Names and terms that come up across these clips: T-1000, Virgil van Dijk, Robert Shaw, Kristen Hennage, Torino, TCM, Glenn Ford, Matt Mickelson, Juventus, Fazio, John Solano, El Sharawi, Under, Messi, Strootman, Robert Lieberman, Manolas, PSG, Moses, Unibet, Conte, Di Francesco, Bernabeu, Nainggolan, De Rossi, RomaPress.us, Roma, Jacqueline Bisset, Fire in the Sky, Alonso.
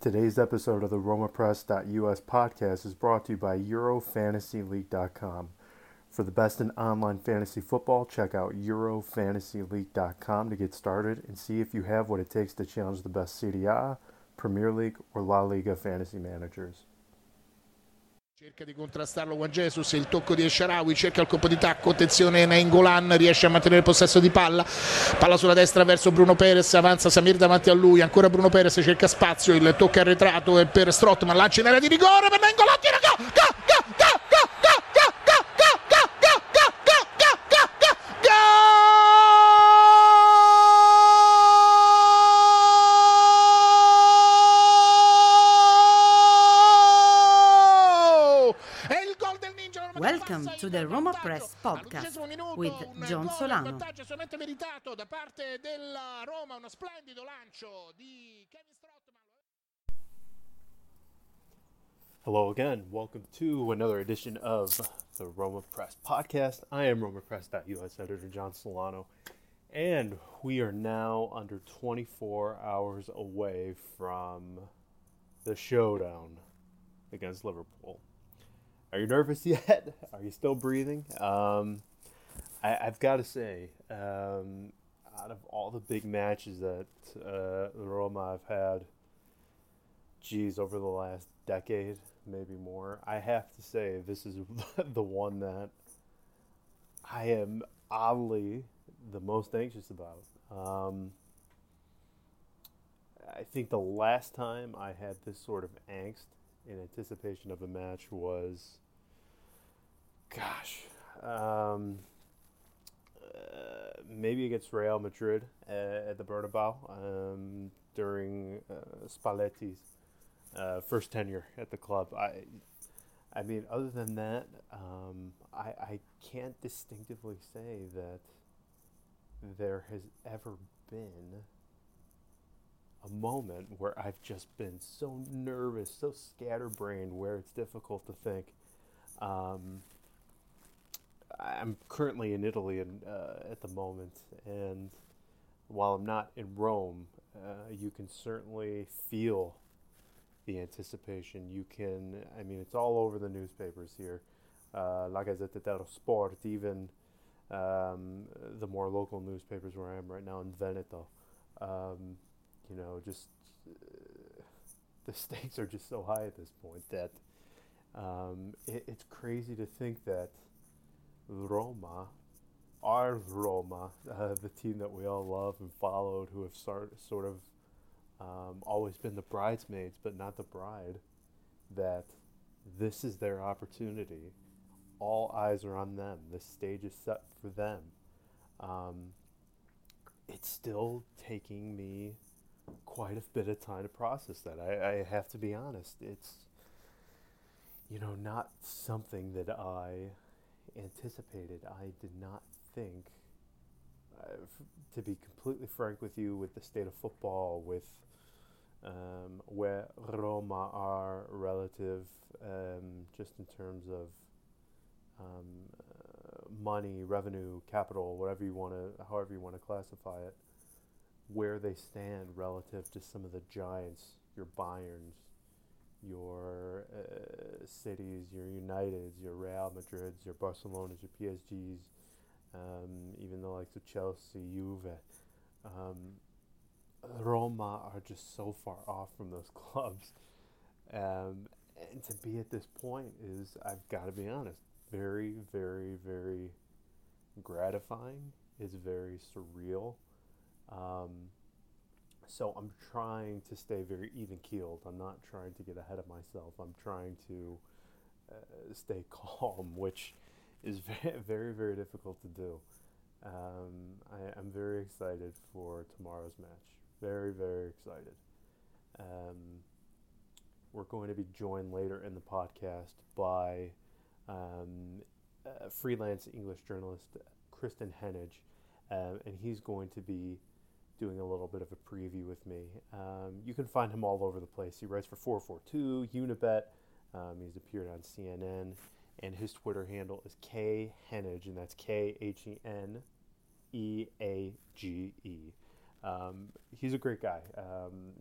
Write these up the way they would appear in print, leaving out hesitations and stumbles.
Today's episode of the RomaPress.us podcast is brought to you by EuroFantasyLeague.com. For the best in online fantasy football, check out EuroFantasyLeague.com to get started and see if you have what it takes to challenge the best Serie A, Premier League, or La Liga fantasy managers. Cerca di contrastarlo Juan Jesus, il tocco di El Sharawi, cerca il colpo di tacco, attenzione Nainggolan, riesce a mantenere il possesso di palla sulla destra verso Bruno Perez, avanza Samir davanti a lui, ancora Bruno Perez cerca spazio, il tocco arretrato e per Strootman, lancio in area di rigore per Nainggolan, tira gol, gol! Welcome to the Roma Press podcast with John Solano. Hello again. Welcome to another edition of the Roma Press podcast. I am RomaPress.us editor John Solano, and we are now under 24 hours away from the showdown against Liverpool. Are you nervous yet? Are you still breathing? I've got to say, out of all the big matches that Roma have had, over the last decade, maybe more, I have to say this is the one that I am oddly the most anxious about. I think the last time I had this sort of angst in anticipation of a match was, maybe against Real Madrid at the Bernabeu during Spalletti's first tenure at the club. I mean, other than that, I can't distinctively say that there has ever been a moment where I've just been so nervous, so scatterbrained, where it's difficult to think. I'm currently in Italy at the moment, and while I'm not in Rome, you can certainly feel the anticipation. You can, I mean, it's all over the newspapers here. La Gazzetta dello Sport, even the more local newspapers where I am right now in Veneto. You know, just the stakes are just so high at this point that it's crazy to think that Roma, the team that we all love and followed, who have sort of always been the bridesmaids but not the bride, that this is their opportunity. All eyes are on them. The stage is set for them. It's still taking me quite a bit of time to process that. I have to be honest. It's, you know, not something that I anticipated. I did not think, to be completely frank with you, with the state of football, with where Roma are relative, just in terms of money, revenue, capital, however you want to classify it, where they stand relative to some of the giants, your Bayerns, your Cities, your Uniteds, your Real Madrids, your Barcelonas, your PSGs, even the likes of Chelsea, Juve. Roma are just so far off from those clubs. And to be at this point is, I've got to be honest, very, very, very gratifying. It's very surreal. So I'm trying to stay very even-keeled. I'm not trying to get ahead of myself. I'm trying to stay calm, which is very, very difficult to do. I'm very excited for tomorrow's match. Very, very excited. We're going to be joined later in the podcast by freelance English journalist Kristen Hennage, and he's going to be doing a little bit of a preview with me. You can find him all over the place. He writes for 442, Unibet. He's appeared on CNN. And his Twitter handle is khennage, and that's Khenneage. He's a great guy.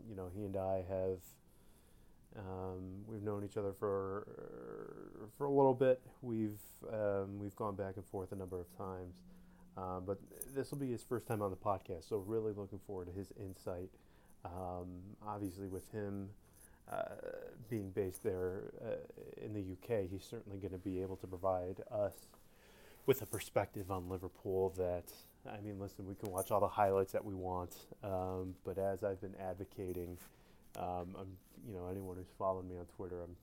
You know, he and I have We've known each other for a little bit. We've gone back and forth a number of times, but this will be his first time on the podcast. So really looking forward to his insight. Obviously, with him being based there in the UK, he's certainly going to be able to provide us with a perspective on Liverpool that, I mean, listen, we can watch all the highlights that we want, but as I've been advocating, anyone who's followed me on Twitter, I'm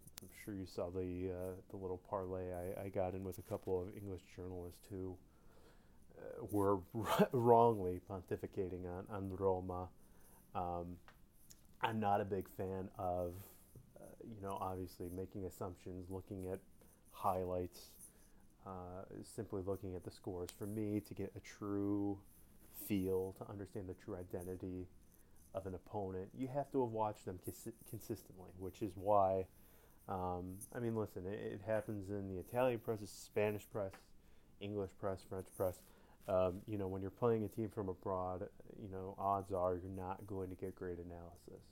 sure you saw the little parlay I got in with a couple of English journalists who were wrongly pontificating on Roma. I'm not a big fan of, obviously making assumptions, looking at highlights, simply looking at the scores. For me, to get a true feel, to understand the true identity of an opponent, you have to have watched them consistently, which is why, it happens in the Italian press, the Spanish press, English press, French press. When you're playing a team from abroad, odds are you're not going to get great analysis.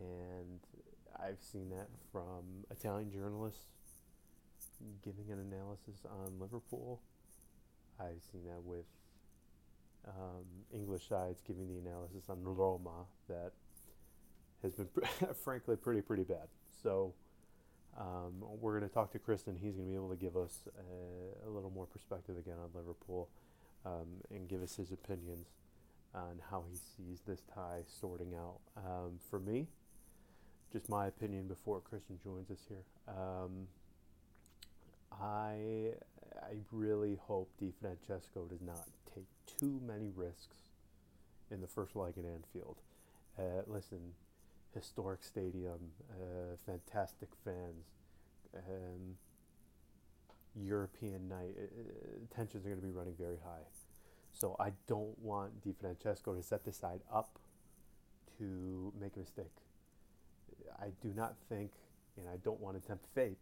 And I've seen that from Italian journalists giving an analysis on Liverpool. I've seen that with English sides giving the analysis on Roma that has been, frankly, pretty bad. So we're going to talk to Kristen. He's going to be able to give us a little more perspective again on Liverpool. And give us his opinions on how he sees this tie sorting out. For me, just my opinion before Christian joins us here, I really hope Di Francesco does not take too many risks in the first leg at Anfield. Listen, historic stadium, fantastic fans, European night, tensions are going to be running very high. So I don't want Di Francesco to set this side up to make a mistake. I do not think, and I don't want to tempt fate,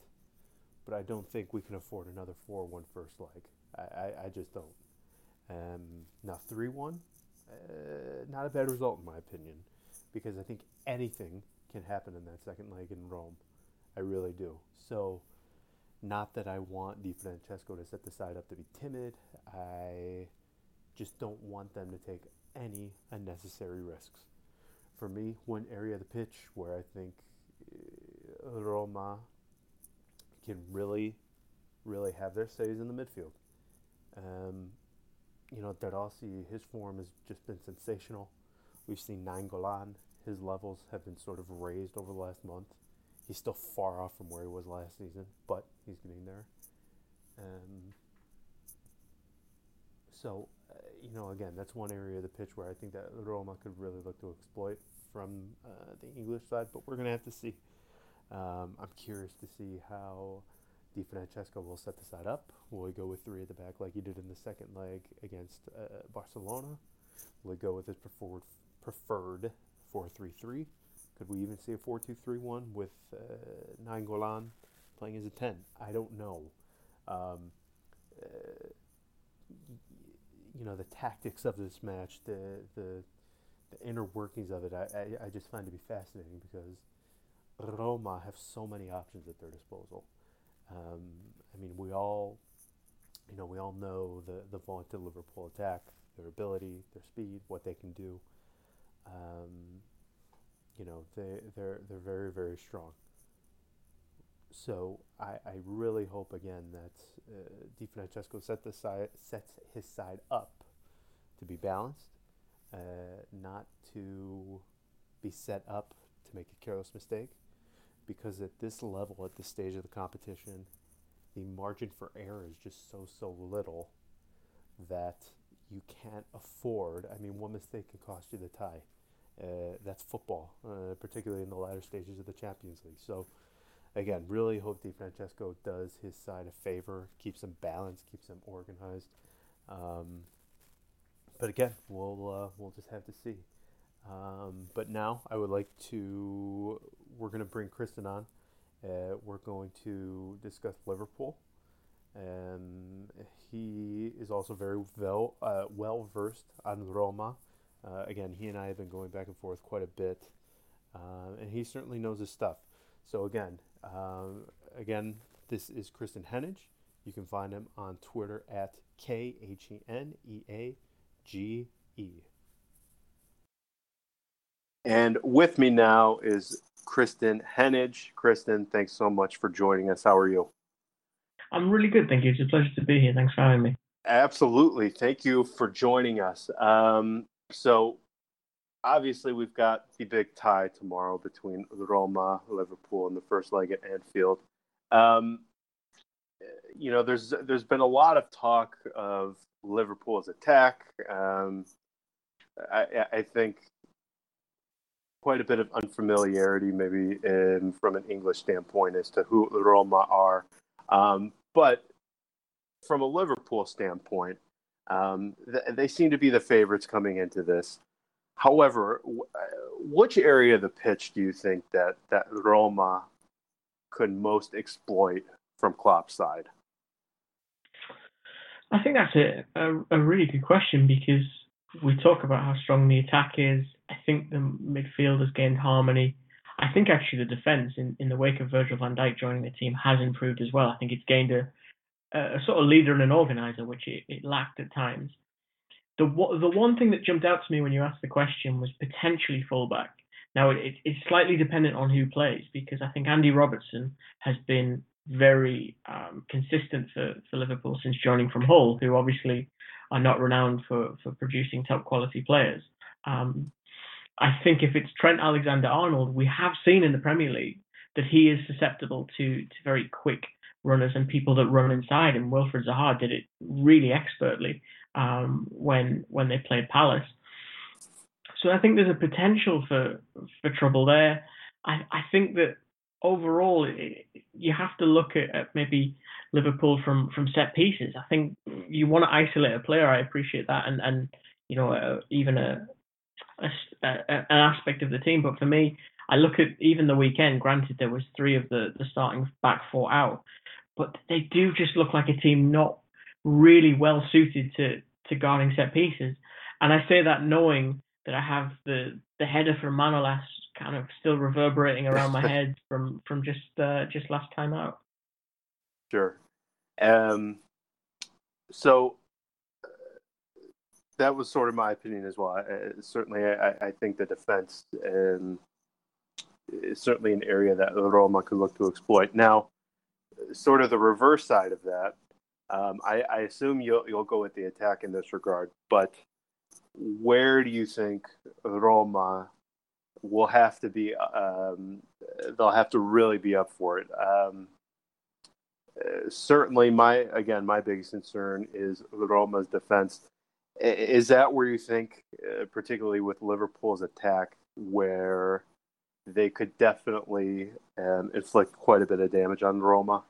but I don't think we can afford another 4-1 first leg. I just don't. Now 3-1, not a bad result in my opinion, because I think anything can happen in that second leg in Rome. I really do. So not that I want Di Francesco to set the side up to be timid. I just don't want them to take any unnecessary risks. For me, one area of the pitch where I think Roma can really, really have their say is in the midfield. De Rossi, his form has just been sensational. We've seen Nainggolan. His levels have been sort of raised over the last month. He's still far off from where he was last season, but he's getting there. Again, that's one area of the pitch where I think that Roma could really look to exploit from the English side, but we're going to have to see. I'm curious to see how Di Francesco will set the side up. Will he go with three at the back like he did in the second leg against Barcelona? Will he go with his preferred 4-3-3? Could we even see a 4-2-3-1 with Nainggolan playing as a 10? I don't know. The tactics of this match, the inner workings of it, I just find to be fascinating because Roma have so many options at their disposal. We all know the vaunted Liverpool attack, their ability, their speed, what they can do. They're very, very strong. So I really hope again that Di Francesco sets his side up to be balanced, not to be set up to make a careless mistake, because at this level, at this stage of the competition, the margin for error is just so little that you can't afford. I mean, one mistake can cost you the tie. That's football, particularly in the latter stages of the Champions League. So, again, really hope Di Francesco does his side a favor, keeps them balanced, keeps them organized. But again, we'll just have to see. But now I would like to. We're going to bring Kristen on. We're going to discuss Liverpool. He is also very well versed on Roma. Again, he and I have been going back and forth quite a bit, and he certainly knows his stuff. So again, this is Kristen Hennage. You can find him on Twitter at KHENEAGE. And with me now is Kristen Hennage. Kristen, thanks so much for joining us. How are you? I'm really good, thank you. It's a pleasure to be here. Thanks for having me. Absolutely. Thank you for joining us. So obviously we've got the big tie tomorrow between Roma, Liverpool, and the first leg at Anfield. You know, there's been a lot of talk of Liverpool's attack. I think quite a bit of unfamiliarity maybe from an English standpoint as to who Roma are. But from a Liverpool standpoint, they seem to be the favorites coming into this. However, which area of the pitch do you think that Roma could most exploit from Klopp's side? I think that's a really good question, because we talk about how strong the attack is. I think the midfield has gained harmony. I think actually the defence, in the wake of Virgil van Dijk joining the team, has improved as well. I think it's gained a sort of leader and an organiser, which it lacked at times. The one thing that jumped out to me when you asked the question was potentially fullback. Now, it's slightly dependent on who plays, because I think Andy Robertson has been very consistent for Liverpool since joining from Hull, who obviously are not renowned for producing top quality players. I think if it's Trent Alexander-Arnold, we have seen in the Premier League that he is susceptible to very quick runners and people that run inside. And Wilfried Zaha did it really expertly when they played Palace. So I think there's a potential for trouble there. I think that overall, you have to look at maybe Liverpool from set pieces. I think you want to isolate a player. I appreciate that. And you know, even an aspect of the team. But for me, I look at even the weekend. Granted, there was three of the starting back four out, but they do just look like a team not really well suited to guarding set pieces. And I say that knowing that I have the header from Manolas kind of still reverberating around my head from just last time out. Sure. So that was sort of my opinion as well. I think the defense is certainly an area that Roma could look to exploit. Now, sort of the reverse side of that, I assume you'll go with the attack in this regard, but where do you think Roma will have to be? They'll have to really be up for it. Certainly, my biggest concern is Roma's defense. Is that where you think, particularly with Liverpool's attack, where they could definitely inflict quite a bit of damage on Roma?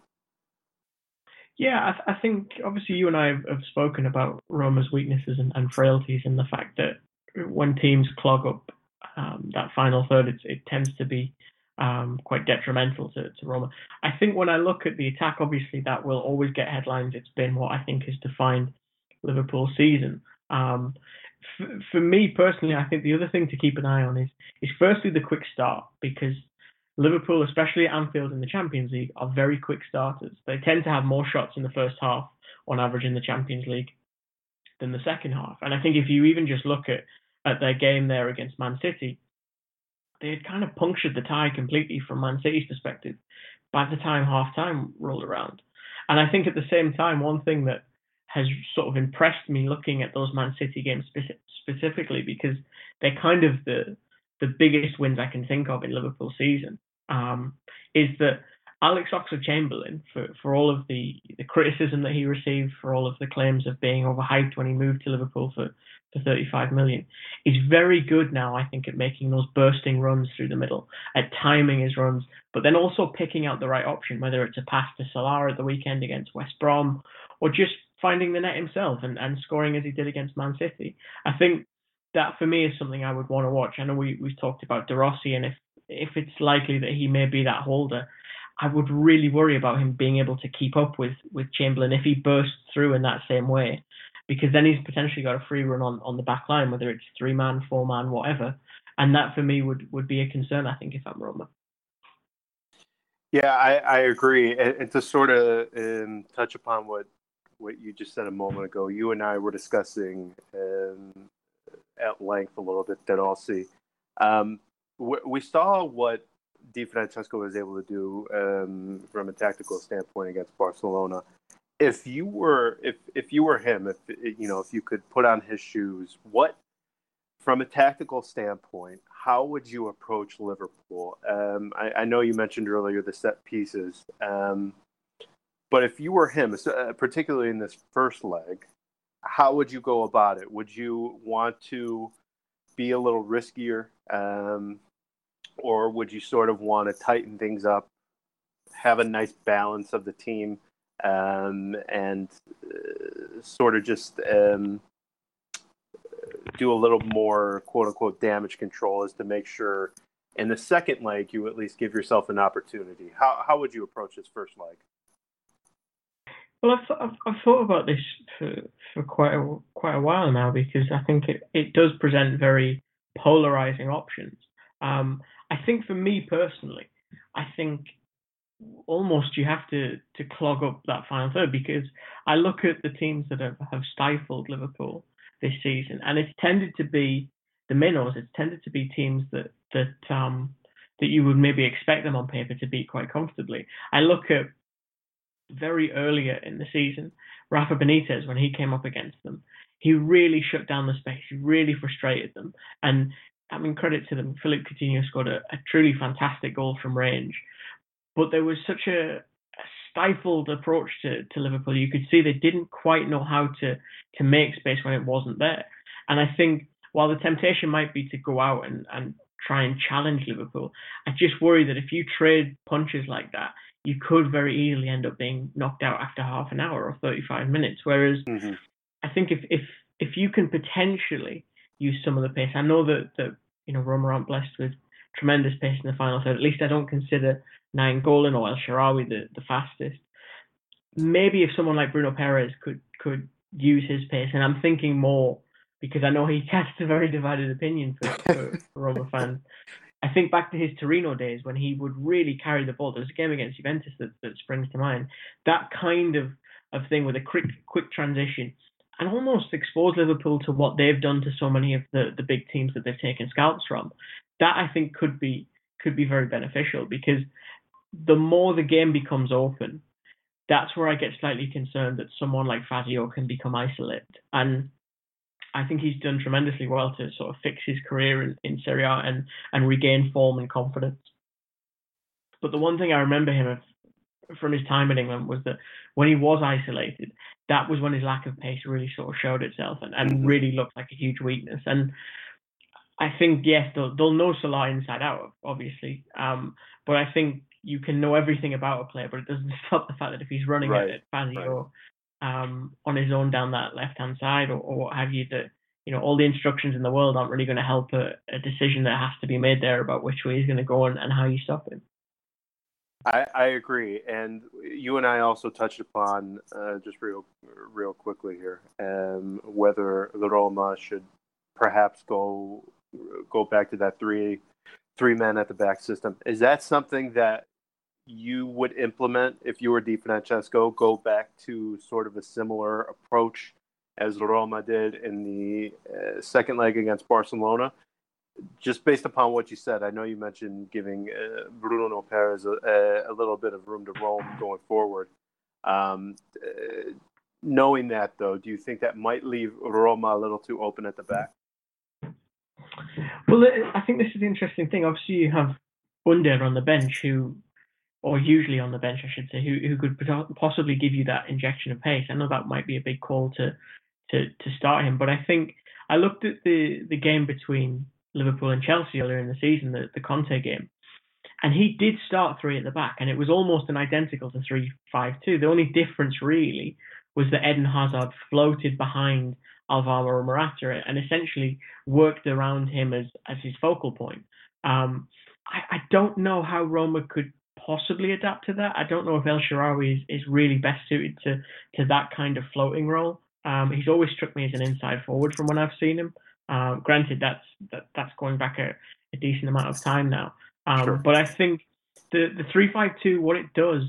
Yeah, I think obviously you and I have spoken about Roma's weaknesses and frailties, and the fact that when teams clog up that final third, it tends to be quite detrimental to Roma. I think when I look at the attack, obviously that will always get headlines. It's been what I think has defined Liverpool's season. For me personally, I think the other thing to keep an eye on is firstly the quick start, because Liverpool, especially at Anfield in the Champions League, are very quick starters. They tend to have more shots in the first half on average in the Champions League than the second half. And I think if you even just look at their game there against Man City, they had kind of punctured the tie completely from Man City's perspective by the time half-time rolled around. And I think at the same time, one thing that has sort of impressed me looking at those Man City games specifically, because they're kind of the biggest wins I can think of in Liverpool season, is that Alex Oxlade-Chamberlain, for all of the criticism that he received, for all of the claims of being overhyped when he moved to Liverpool for 35 million, is very good now, I think, at making those bursting runs through the middle, at timing his runs, but then also picking out the right option, whether it's a pass to Salah at the weekend against West Brom, or just finding the net himself and scoring as he did against Man City. I think that for me is something I would want to watch. I know we've talked about De Rossi, and if it's likely that he may be that holder, I would really worry about him being able to keep up with Chamberlain if he bursts through in that same way, because then he's potentially got a free run on the back line, whether it's 3-man, 4-man, whatever. And that for me would be a concern, I think, if I'm Roma. Yeah, I agree. And to sort of touch upon what you just said a moment ago, you and I were discussing at length a little bit De Rossi. We saw what Di Francesco was able to do from a tactical standpoint against Barcelona. If you were him, if you could put on his shoes, what from a tactical standpoint, how would you approach Liverpool? I know you mentioned earlier the set pieces, but if you were him, particularly in this first leg, how would you go about it? Would you want to be a little riskier, or would you sort of want to tighten things up, have a nice balance of the team, and sort of just do a little more quote-unquote damage control as to make sure in the second leg you at least give yourself an opportunity? How would you approach this first leg? Well, I've thought about this for quite a while now, because I think it does present very polarizing options. I think for me personally, I think almost you have to clog up that final third, because I look at the teams that have stifled Liverpool this season, and it's tended to be the minnows. It's tended to be teams that you would maybe expect them on paper to beat quite comfortably. I look at very earlier in the season, Rafa Benitez, when he came up against them, he really shut down the space. He really frustrated them. And I mean, credit to them. Philippe Coutinho scored a truly fantastic goal from range. But there was such a stifled approach to Liverpool. You could see they didn't quite know how to make space when it wasn't there. And I think while the temptation might be to go out and try and challenge Liverpool, I just worry that if you trade punches like that, you could very easily end up being knocked out after half an hour or 35 minutes. Whereas I think if you can potentially use some of the pace, I know that you know Roma aren't blessed with tremendous pace in the final third. At least I don't consider Nainggolan or El Sharawi the fastest. Maybe if someone like Bruno Perez could use his pace, and I'm thinking more because I know he casts a very divided opinion for Roma fans. I think back to his Torino days when he would really carry the ball. There was a game against Juventus that springs to mind. That kind of thing with a quick transition and almost expose Liverpool to what they've done to so many of the big teams that they've taken scalps from. That I think could be very beneficial, because the more the game becomes open, that's where I get slightly concerned that someone like Fazio can become isolated. And I think he's done tremendously well to sort of fix his career in Serie A and regain form and confidence. But the one thing I remember him from his time in England was that when he was isolated, that was when his lack of pace really sort of showed itself and really looked like a huge weakness. And I think, yes, they'll know Salah inside out, obviously. But I think you can know everything about a player, but it doesn't stop the fact that if he's running at Fazio on his own down that left-hand side or what have you, that, you know, all the instructions in the world aren't really going to help a decision that has to be made there about which way he's going to go and how you stop him. I agree. And you and I also touched upon, just real quickly here, whether the Roma should perhaps go back to that three men at the back system. Is that something that you would implement if you were Di Francesco, go back to sort of a similar approach as Roma did in the second leg against Barcelona? Just based upon what you said, I know you mentioned giving Bruno Perez a little bit of room to roam going forward. Knowing that, though, do you think that might leave Roma a little too open at the back? Well, I think this is the interesting thing. Obviously, you have Under on the bench who could possibly give you that injection of pace. I know that might be a big call to start him, but I think I looked at the game between Liverpool and Chelsea earlier in the season, the Conte game, and he did start three at the back, and it was almost an identical to 3-5-2. The only difference really was that Eden Hazard floated behind Alvaro or Morata and essentially worked around him as his focal point. I don't know how Roma could possibly adapt to that. I don't know if El Sharawi is really best suited to that kind of floating role. He's always struck me as an inside forward from when I've seen him. Granted, that's going back a decent amount of time now. But I think the 3-5-2, what it does,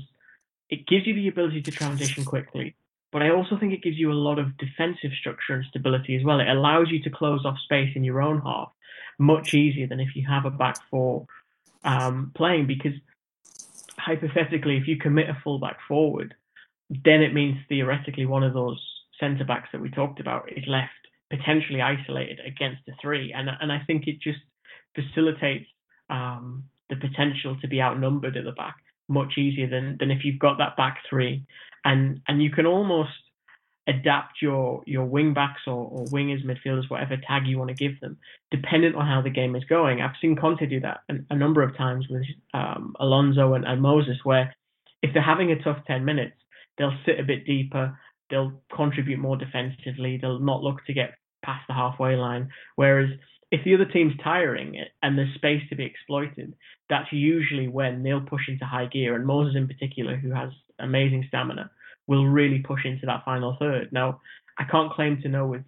it gives you the ability to transition quickly, but I also think it gives you a lot of defensive structure and stability as well. It allows you to close off space in your own half much easier than if you have a back four playing, because hypothetically, if you commit a full back forward, then it means theoretically one of those centre backs that we talked about is left potentially isolated against the three, and I think it just facilitates the potential to be outnumbered at the back much easier than if you've got that back three, and you can almost adapt your wing backs or wingers, midfielders, whatever tag you want to give them, dependent on how the game is going. I've seen Conte do that a number of times with Alonso and Moses, where if they're having a tough 10 minutes, they'll sit a bit deeper, they'll contribute more defensively, they'll not look to get past the halfway line. Whereas if the other team's tiring and there's space to be exploited, that's usually when they'll push into high gear. And Moses in particular, who has amazing stamina, will really push into that final third. Now, I can't claim to know with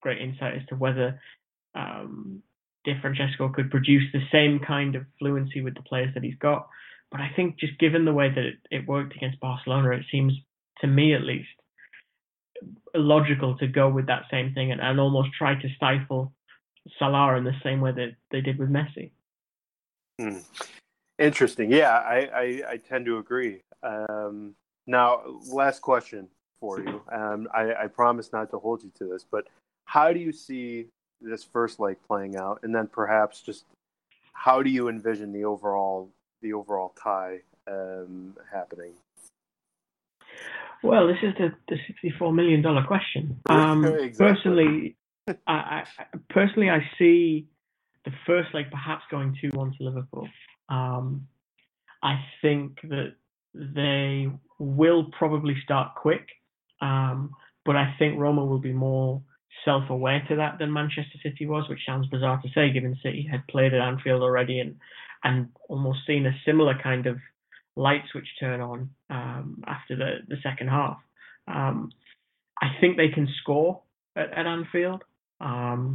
great insight as to whether Di Francesco could produce the same kind of fluency with the players that he's got. But I think just given the way that it worked against Barcelona, it seems, to me at least, logical to go with that same thing and almost try to stifle Salah in the same way that they did with Messi. Mm. Interesting. Yeah, I tend to agree. Now, last question for you. I promise not to hold you to this, but how do you see this first leg playing out? And then perhaps just how do you envision the overall tie happening? Well, this is the $64 million question. Exactly. Personally, I see the first leg perhaps going 2-1 to Liverpool. I think that they will probably start quick, but I think Roma will be more self-aware to that than Manchester City was, which sounds bizarre to say, given City had played at Anfield already and almost seen a similar kind of light switch turn on after the second half. I think they can score at Anfield. The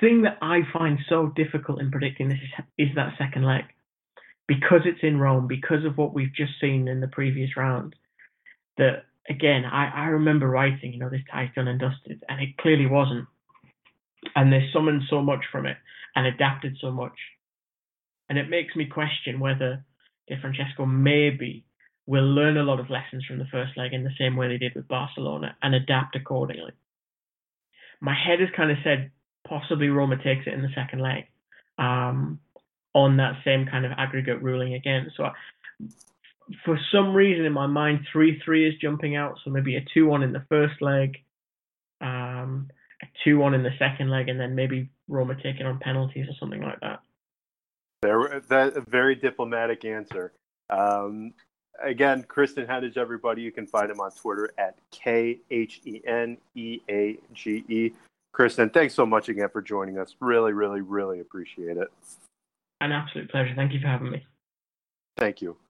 thing that I find so difficult in predicting this is that second leg. Because it's in Rome, because of what we've just seen in the previous round, that, again, I remember writing, this tie's done and dusted, and it clearly wasn't. And they summoned so much from it and adapted so much. And it makes me question whether Di Francesco maybe will learn a lot of lessons from the first leg in the same way they did with Barcelona and adapt accordingly. My head has kind of said possibly Roma takes it in the second leg on that same kind of aggregate ruling again. So for some reason in my mind, 3-3 is jumping out. So maybe a 2-1 in the first leg, a 2-1 in the second leg, and then maybe Roma taking on penalties or something like that. That's a very diplomatic answer. Again, Kristen Hennage, everybody. You can find him on Twitter at KHENEAGE. Kristen, thanks so much again for joining us. Really, really, really appreciate it. An absolute pleasure. Thank you for having me. Thank you.